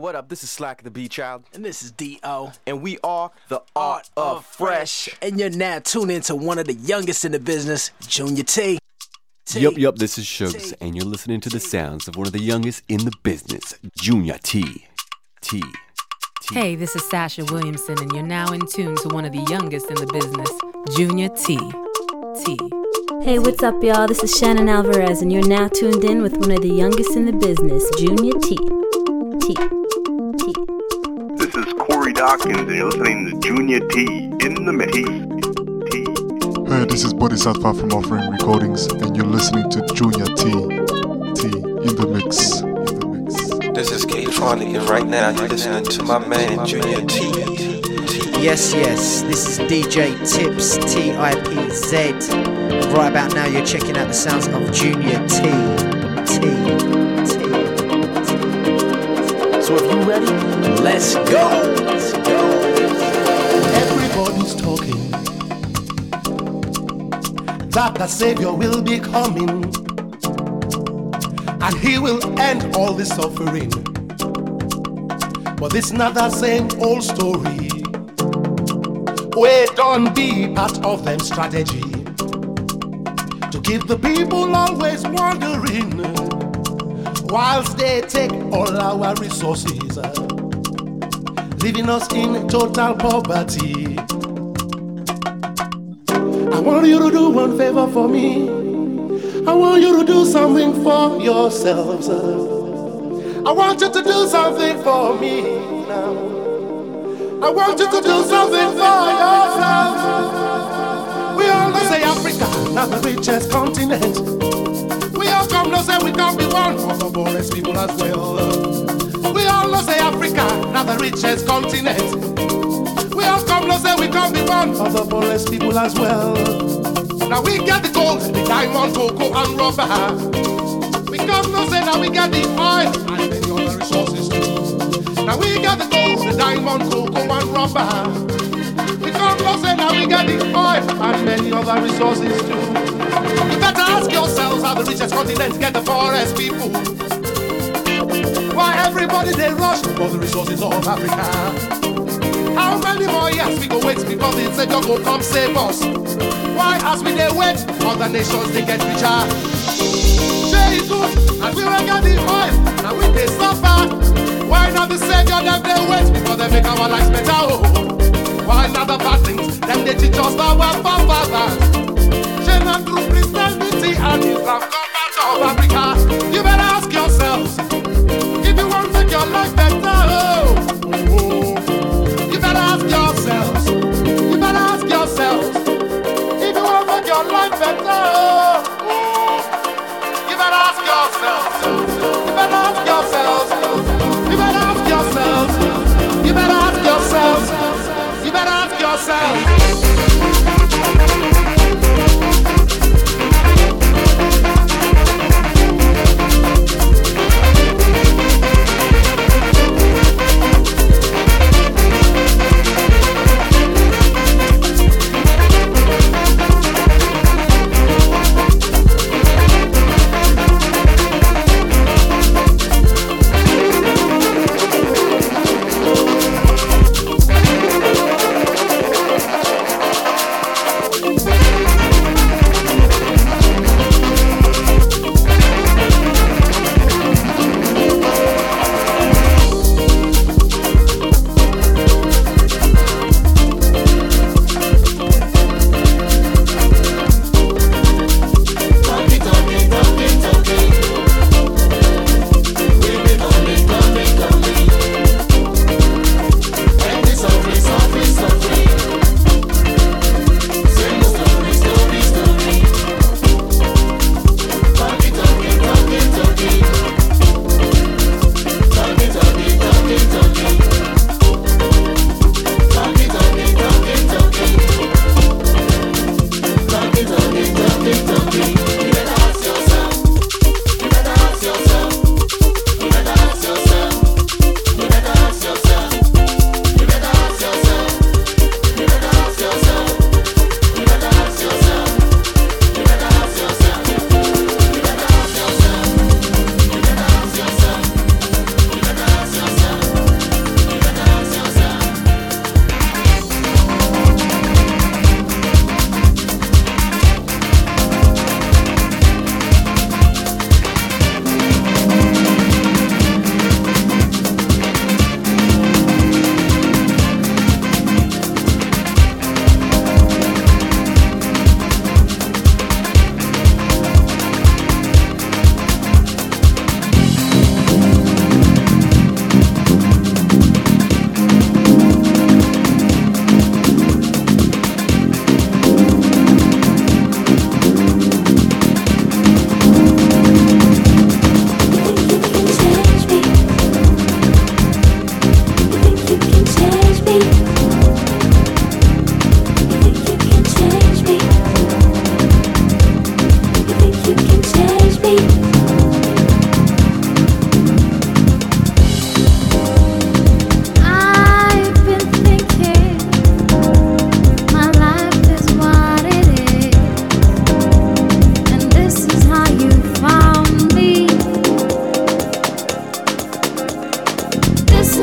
What up? This is Slack the B Child. And this is D.O. And we are the Art of Fresh. And you're now tuned into one of the youngest in the business, Junior T. Yup, this is Shugs, and you're listening to the sounds of one of the youngest in the business, Junior T. Hey, this is Sasha Williamson, and you're now in tune to one of the youngest in the business, Junior T. Hey, what's up, y'all? This is Shannon Alvarez, and you're now tuned in with one of the youngest in the business, Junior T. This is Corey Dawkins, and you're listening to Junior T in the mix. Hey, this is Bodhisattva from Offering Recordings, and you're listening to Junior T in the mix. This is Kate Farley, and right now you're listening to my man Junior T. Yes, this is DJ Tips, T-I-P-Z. Right about now, you're checking out the sounds of Junior T. So if you ready, let's go. Everybody's talking that the Savior will be coming, and He will end all the suffering. But it's not the same old story. We don't be part of them strategy to keep the people always wondering. Whilst they take all our resources, leaving us in total poverty. I want you to do one favor for me. I want you to do something for yourselves. I want you to do something for me now. I want you to do something for yourselves. We all say Africa, not the richest continent. We all know say we can't be one for the poorest people as well. We all know say Africa, not the richest continent. We all come know say we can't be one for the poorest people as well. Now we get the gold, the diamond, cocoa and rubber. We come know say now we get the oil and many other resources too. Now we get the gold, the diamond, cocoa and rubber. We come know say now we get the oil and many other resources too. You better ask yourselves how the richest continent get the poorest people. Why everybody they rush for the resources of Africa? How many more years we go wait because it's a God will come save us? Why as we they wait, other nations they get richer? Share is good, and we will get the oil, and we they suffer. Why not the Savior that they wait because they make our lives better? Oh. Why not the bad things? Then they teach us our forefathers. And through Christianity and Islam, come out of Africa. You better ask yourselves if you want to make your life better. You better ask yourselves. You better ask yourselves if you want to make your life better. You better ask yourselves. You better ask yourselves. You better ask yourselves. You better ask yourselves. You better ask yourselves.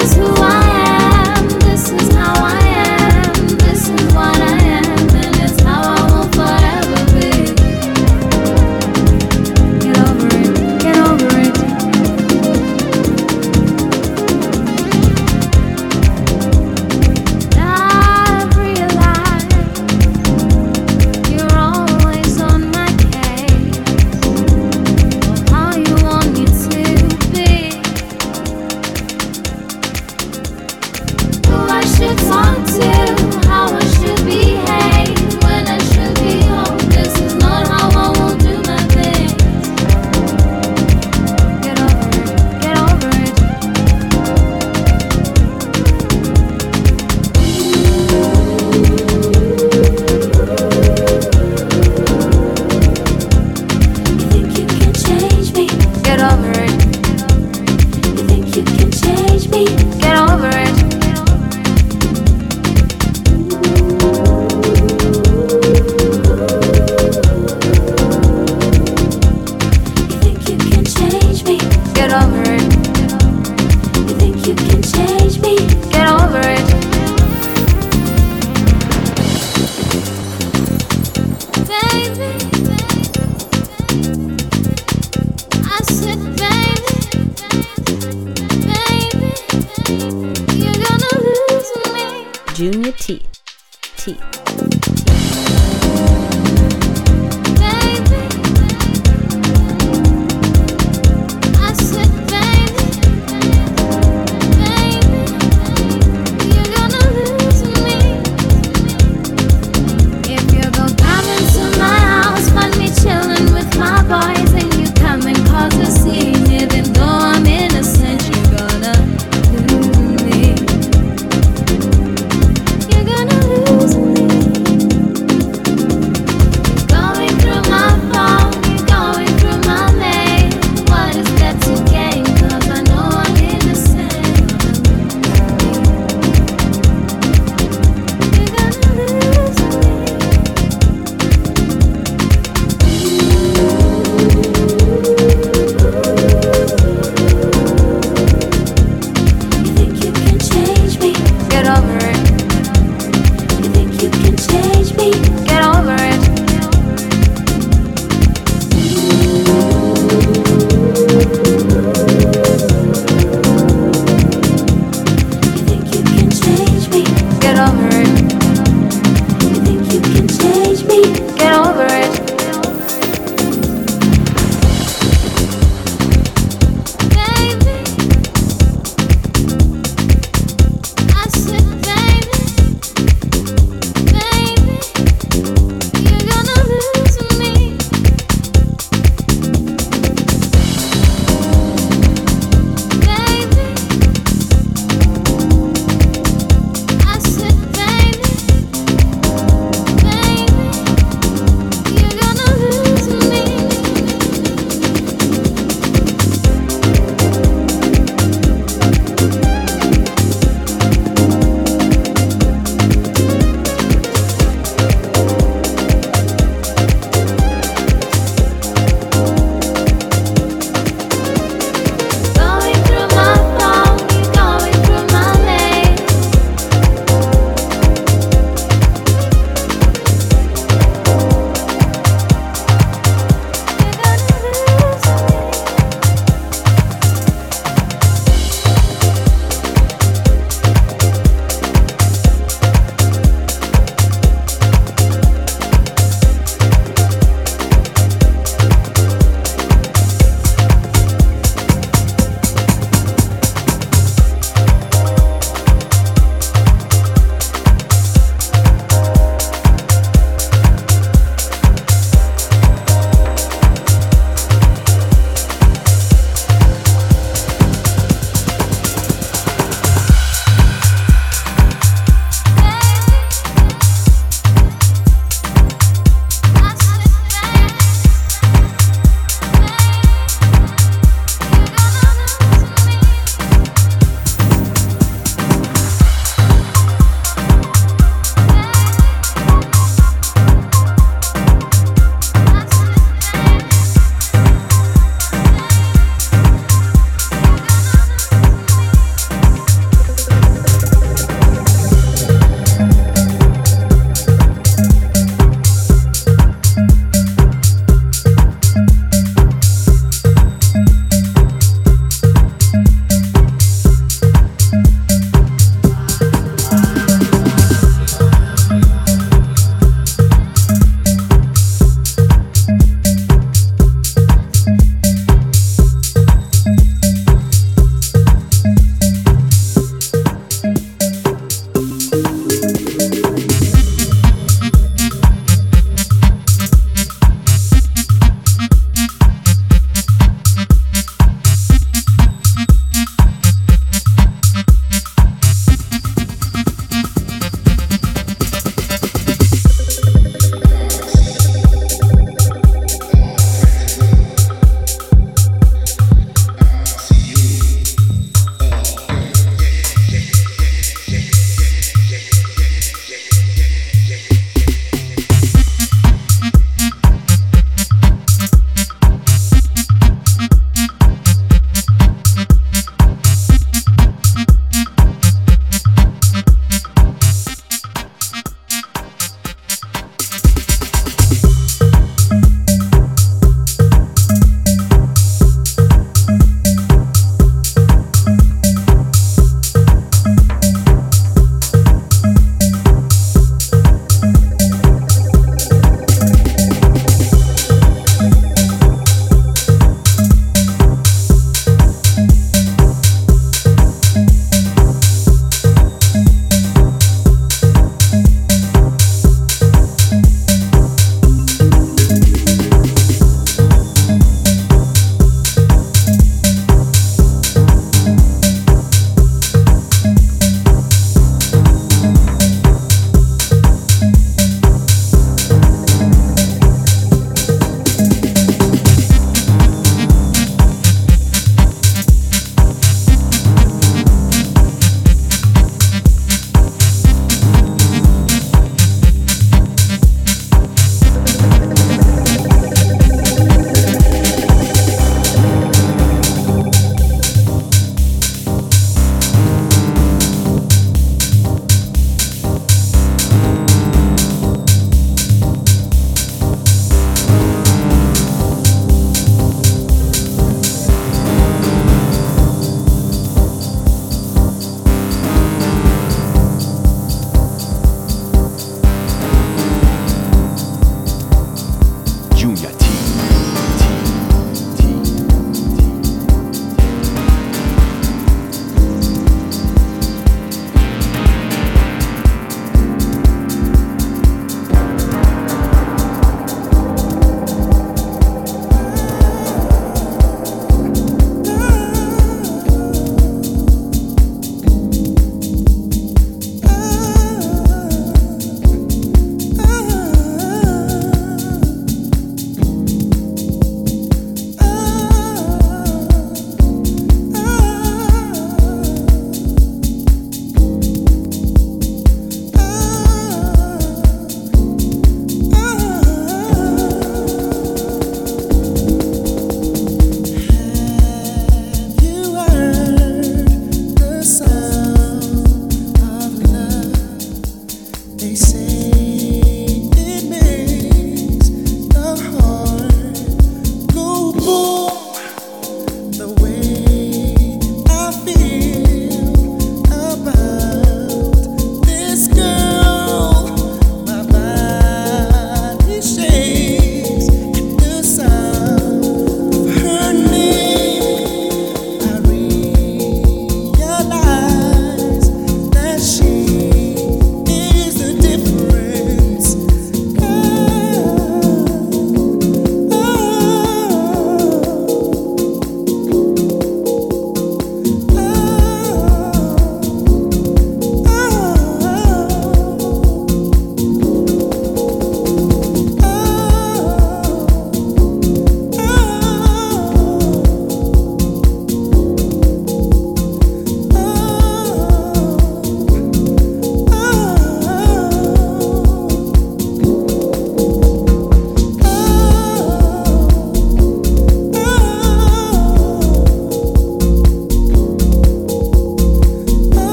is who I am, this is how I am, this is what I am, and it's how I will forever be. Get over it, get over it. I've realized you're always on my case, or how you want me to be. I should talk to, how I should behave, when I should be home. This is not how I will do my thing. Get over it, get over it. You think you can change me? Get over it. You think you can change me? Get over it. You think you can change me? Get over it. You think you can change me? Get over it. Baby, I said baby, baby, you're gonna lose me. Junior T. Baby, I said baby, baby, you're gonna lose me. If you go down into my house, find me chilling with my boys, and you come and cause a scene, even though I'm innocent, you're gonna lose me. You're gonna lose me.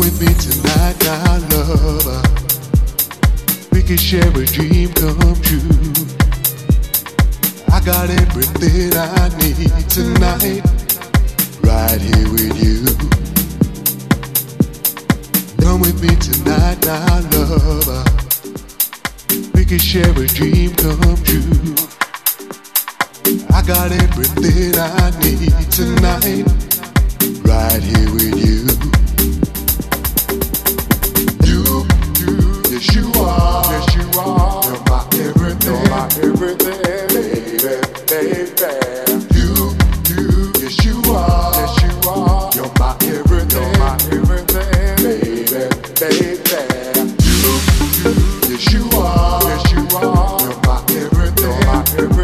with me tonight, my lover. We can share a dream come true. I got everything I need tonight, right here with you. Come with me tonight, my lover. We can share a dream come true. I got everything I need tonight, right here with you. Yes, you are. Yes, you are. You're my everything. You're my everything, baby, baby. You. Yes, you are. Yes, you are. You're my everything. You're my everything, baby, baby. You. Yes, you are. Yes, you are. You're my everything. You're my everything,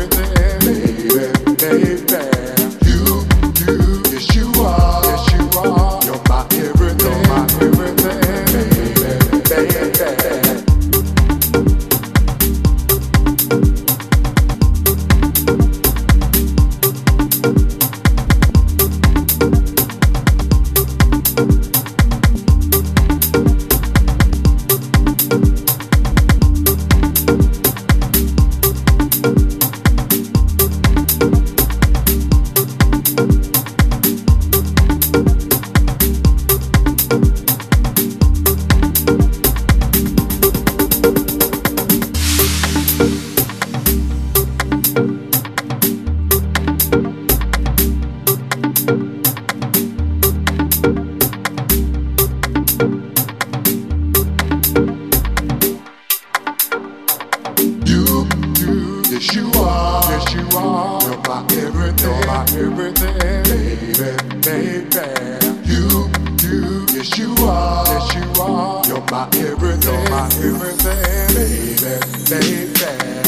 baby, baby.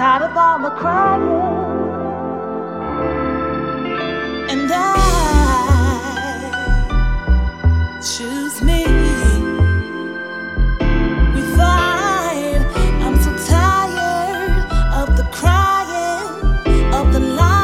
tired of all my crying, and I choose me. We fight. I'm so tired of the crying, of the lying.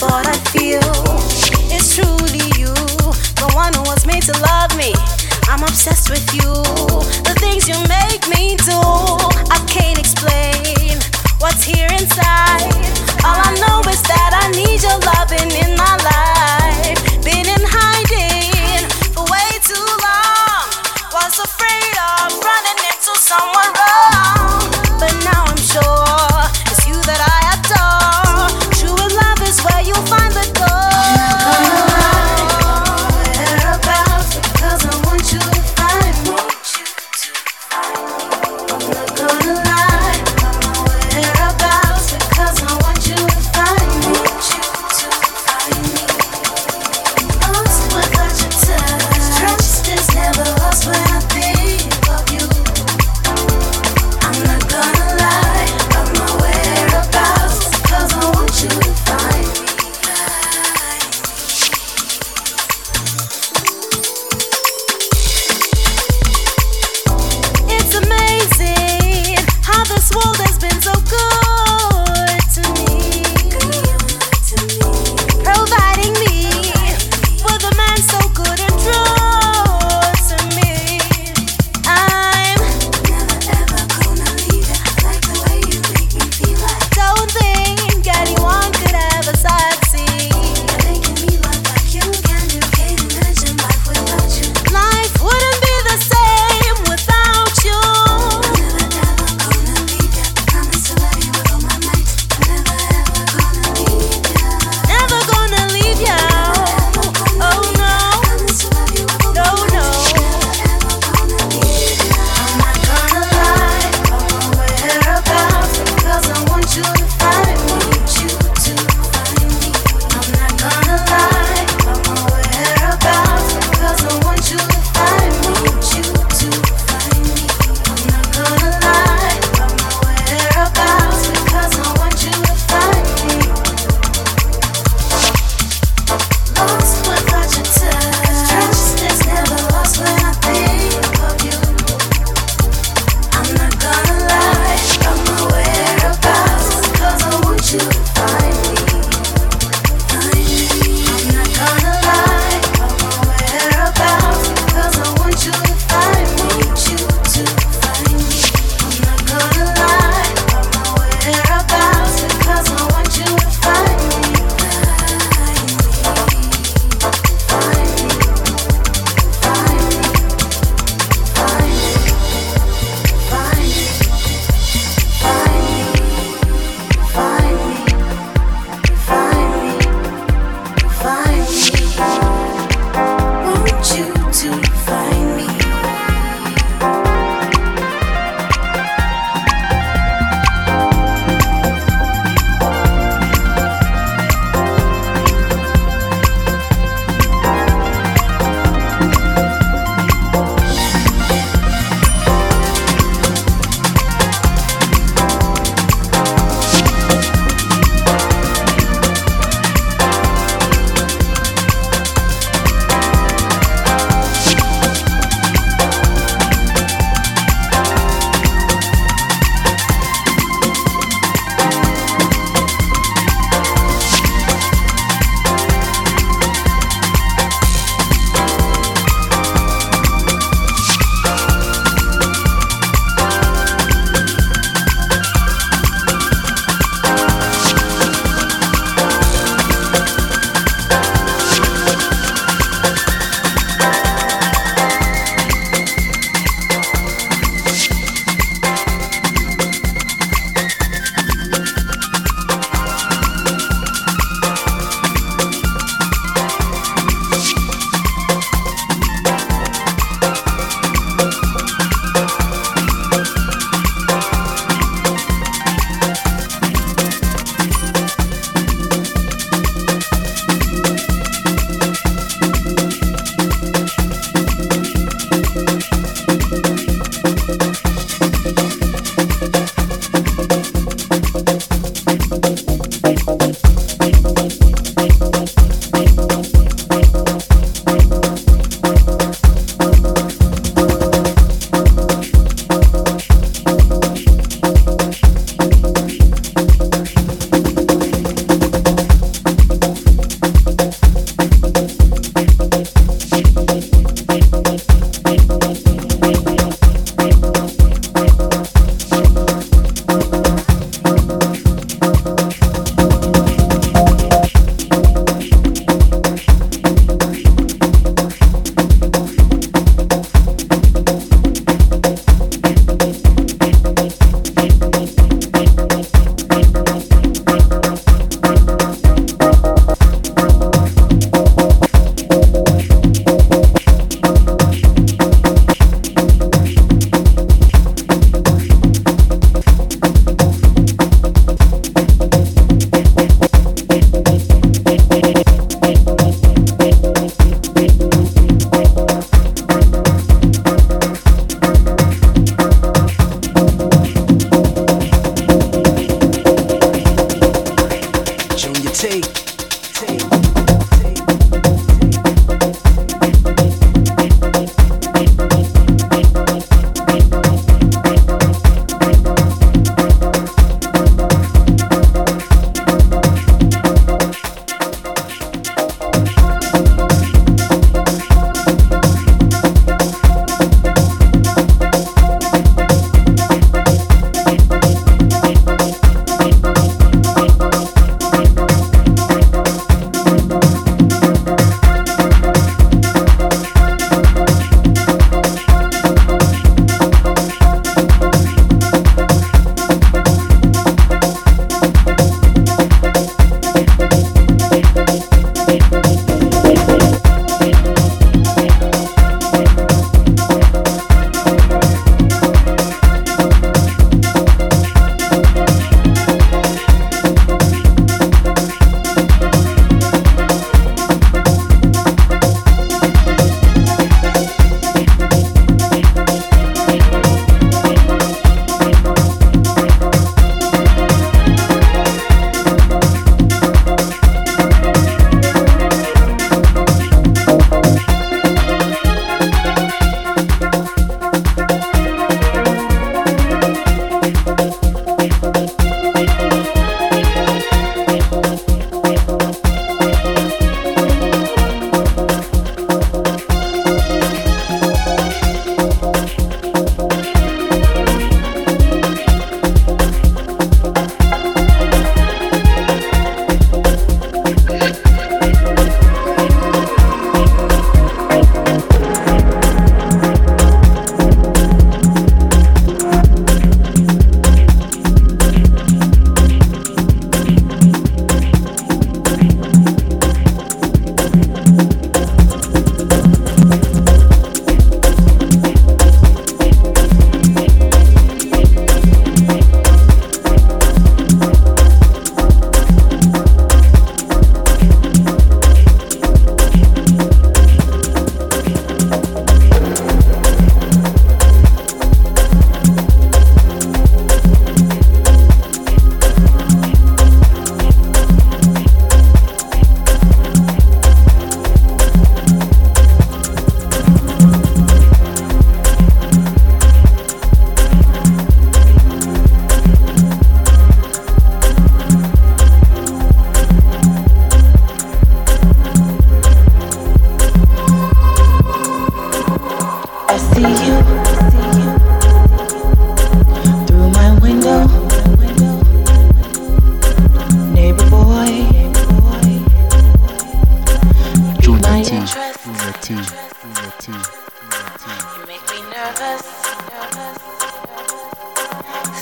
thought I'd feel. It's truly you, the one who was made to love me. I'm obsessed with you, the things you make me do. I can't explain what's here inside. All I know is that I need your loving in my life. Been in hiding for way too long. Was afraid of running into someone wrong. But now I'm sure it's you that I adore. True love is where you find the door. I'm not gonna lie, I'm aware about it.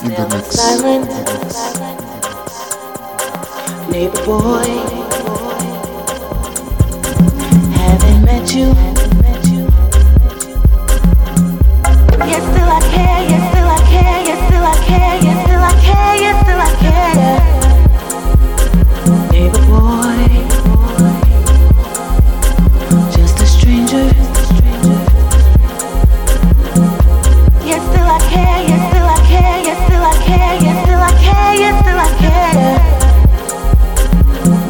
in the mix. Silent neighbor boy, haven't met you. Yes, still I care. Yes, still I care. Yes, still I care. Yes, still I care. Yes, still I care. Neighbor boy, just a stranger. Yes, still I care. Yes, still I care. Yes, still I care. Yes, still I care. Yes, still I care.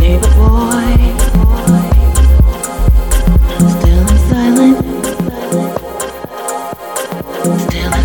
Neighbor boy, still in silence. Still in silence. Yes, still I care. Yes,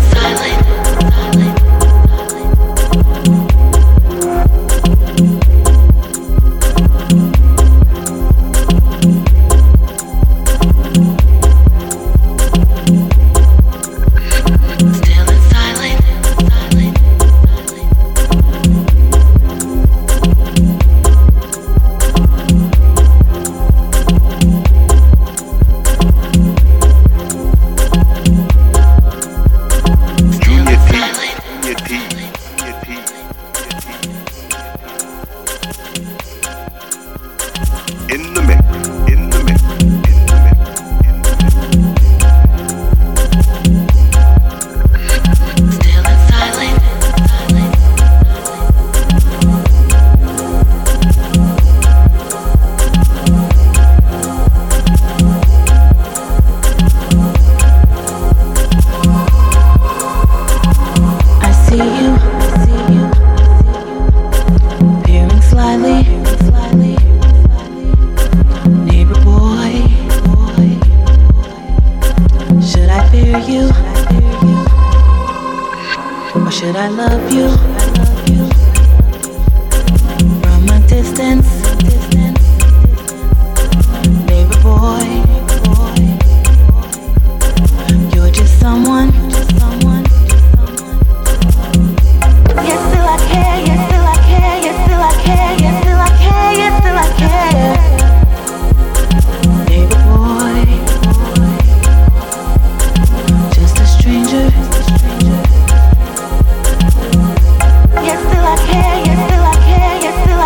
still I care. Yes, still I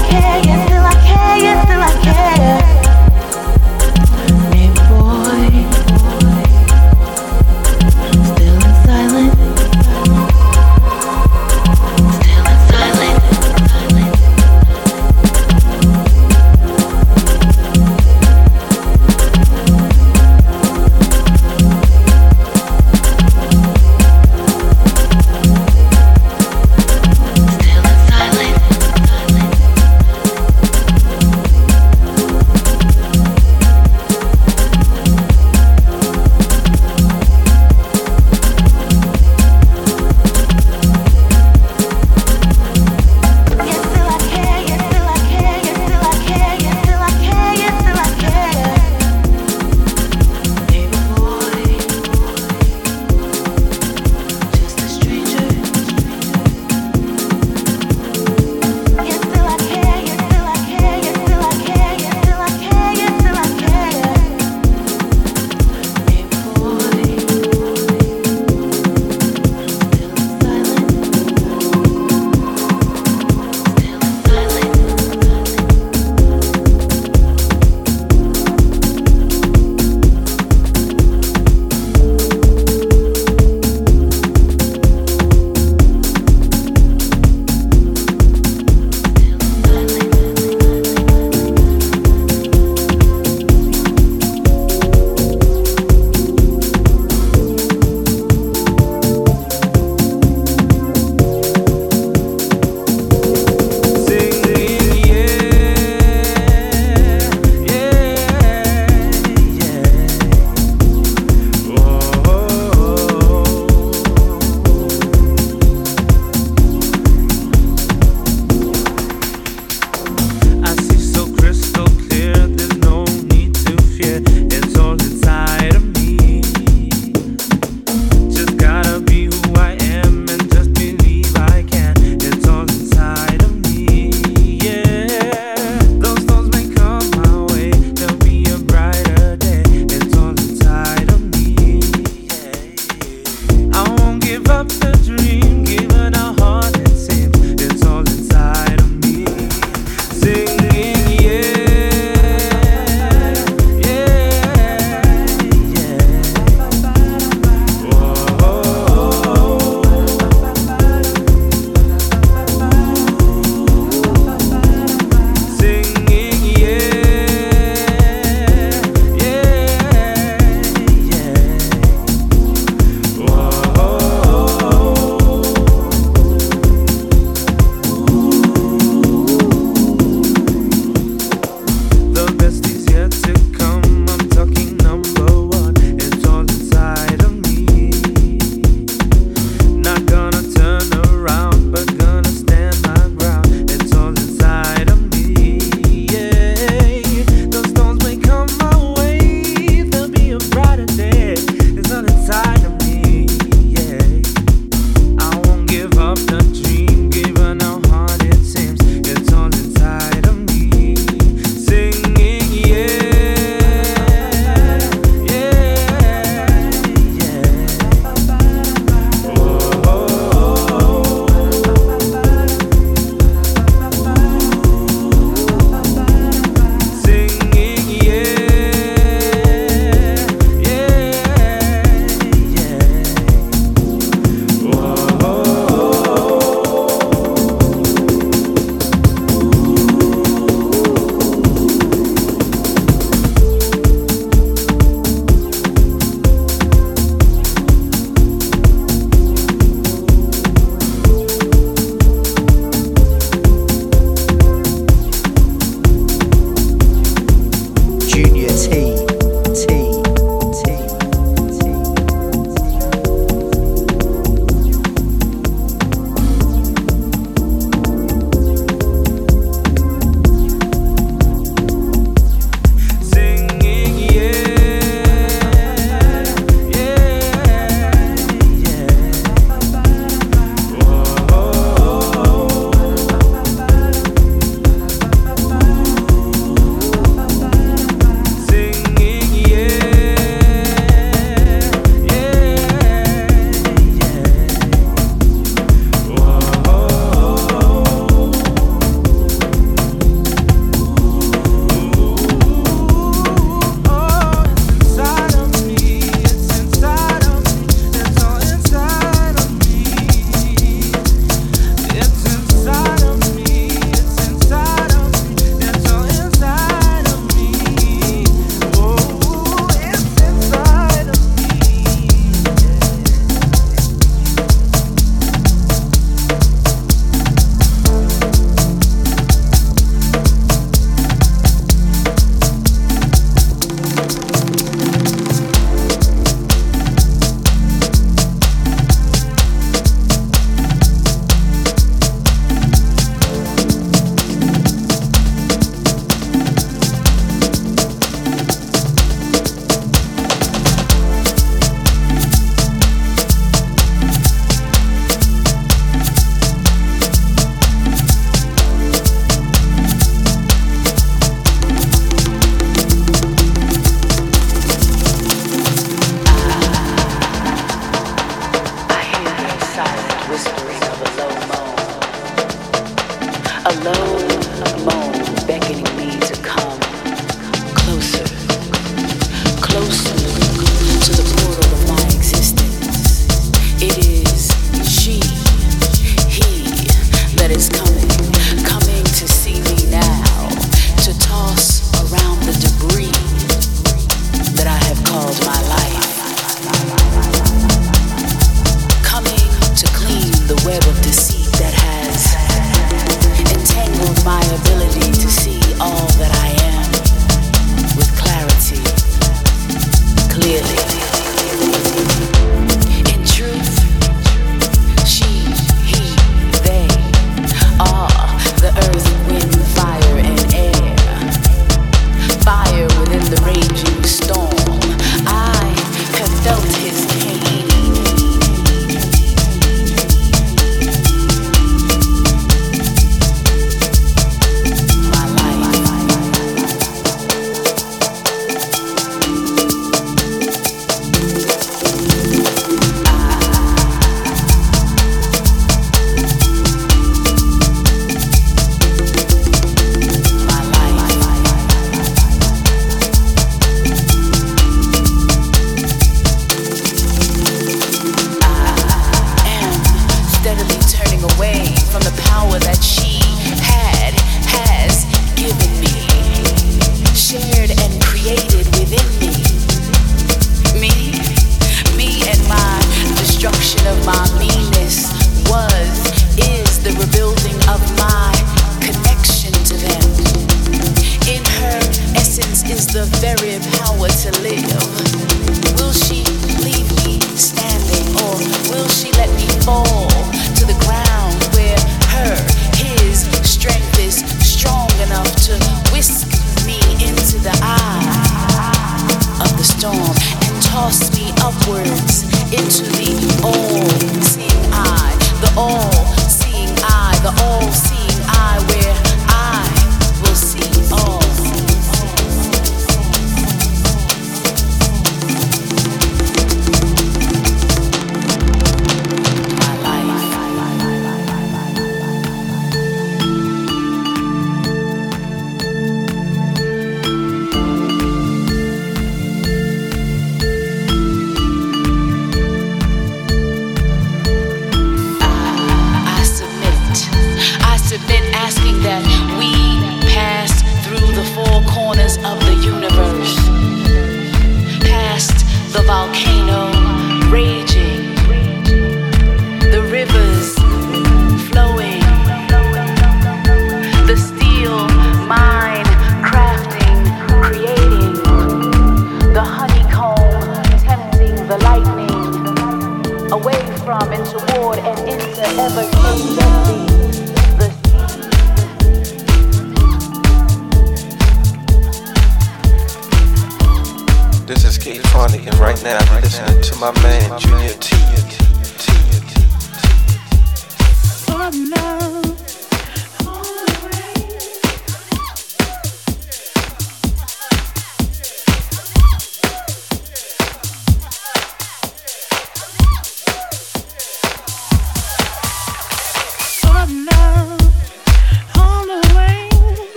care. Yes, still I care. a low moan beckoning me to come closer, closer to the portal of my existence. It is she, he that is coming to see me now, to toss around the debris that I have called my life, coming to clean the web of deceit that has entangled my ability to see all that I am with clarity, clearly. In truth, she, he, they are the earth, wind, fire, and air. Fire within the raging storm. I have felt his pain.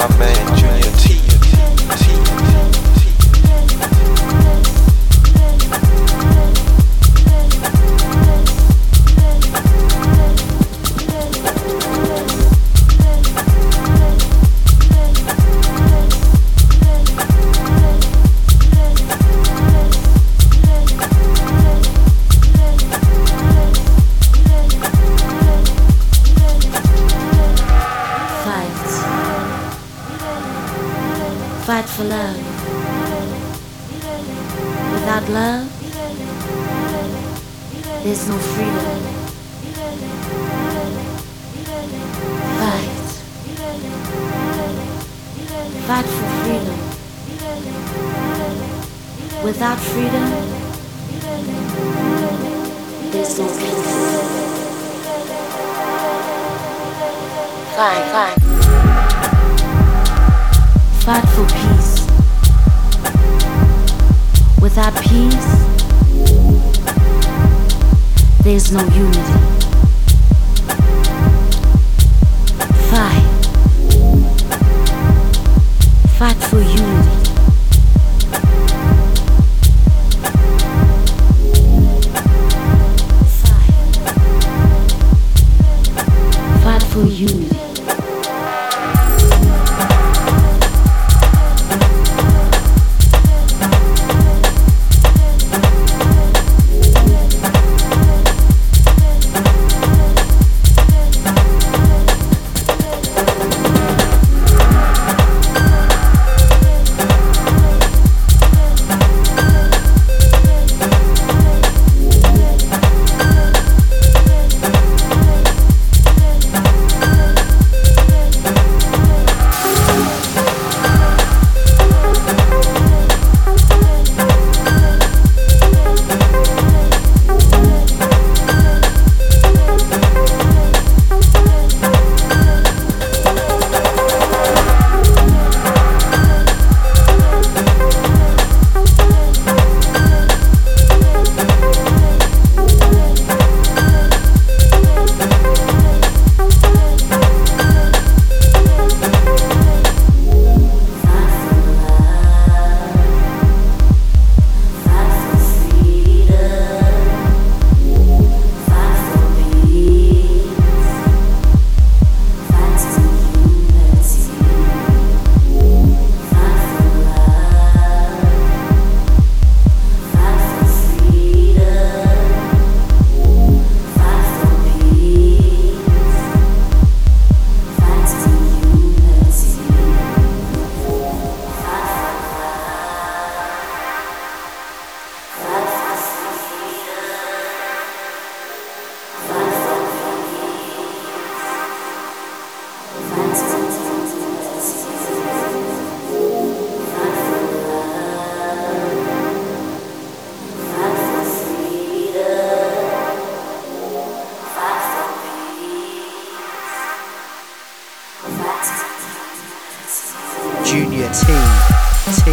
my man Junior T. Fight for love. Without love, there's no freedom. Fight. Fight for freedom. Without freedom, there's no peace. Fight. Fight for peace. Without peace, there's no unity. Fight. Fight for unity. Fight. Fight for unity. Junior T.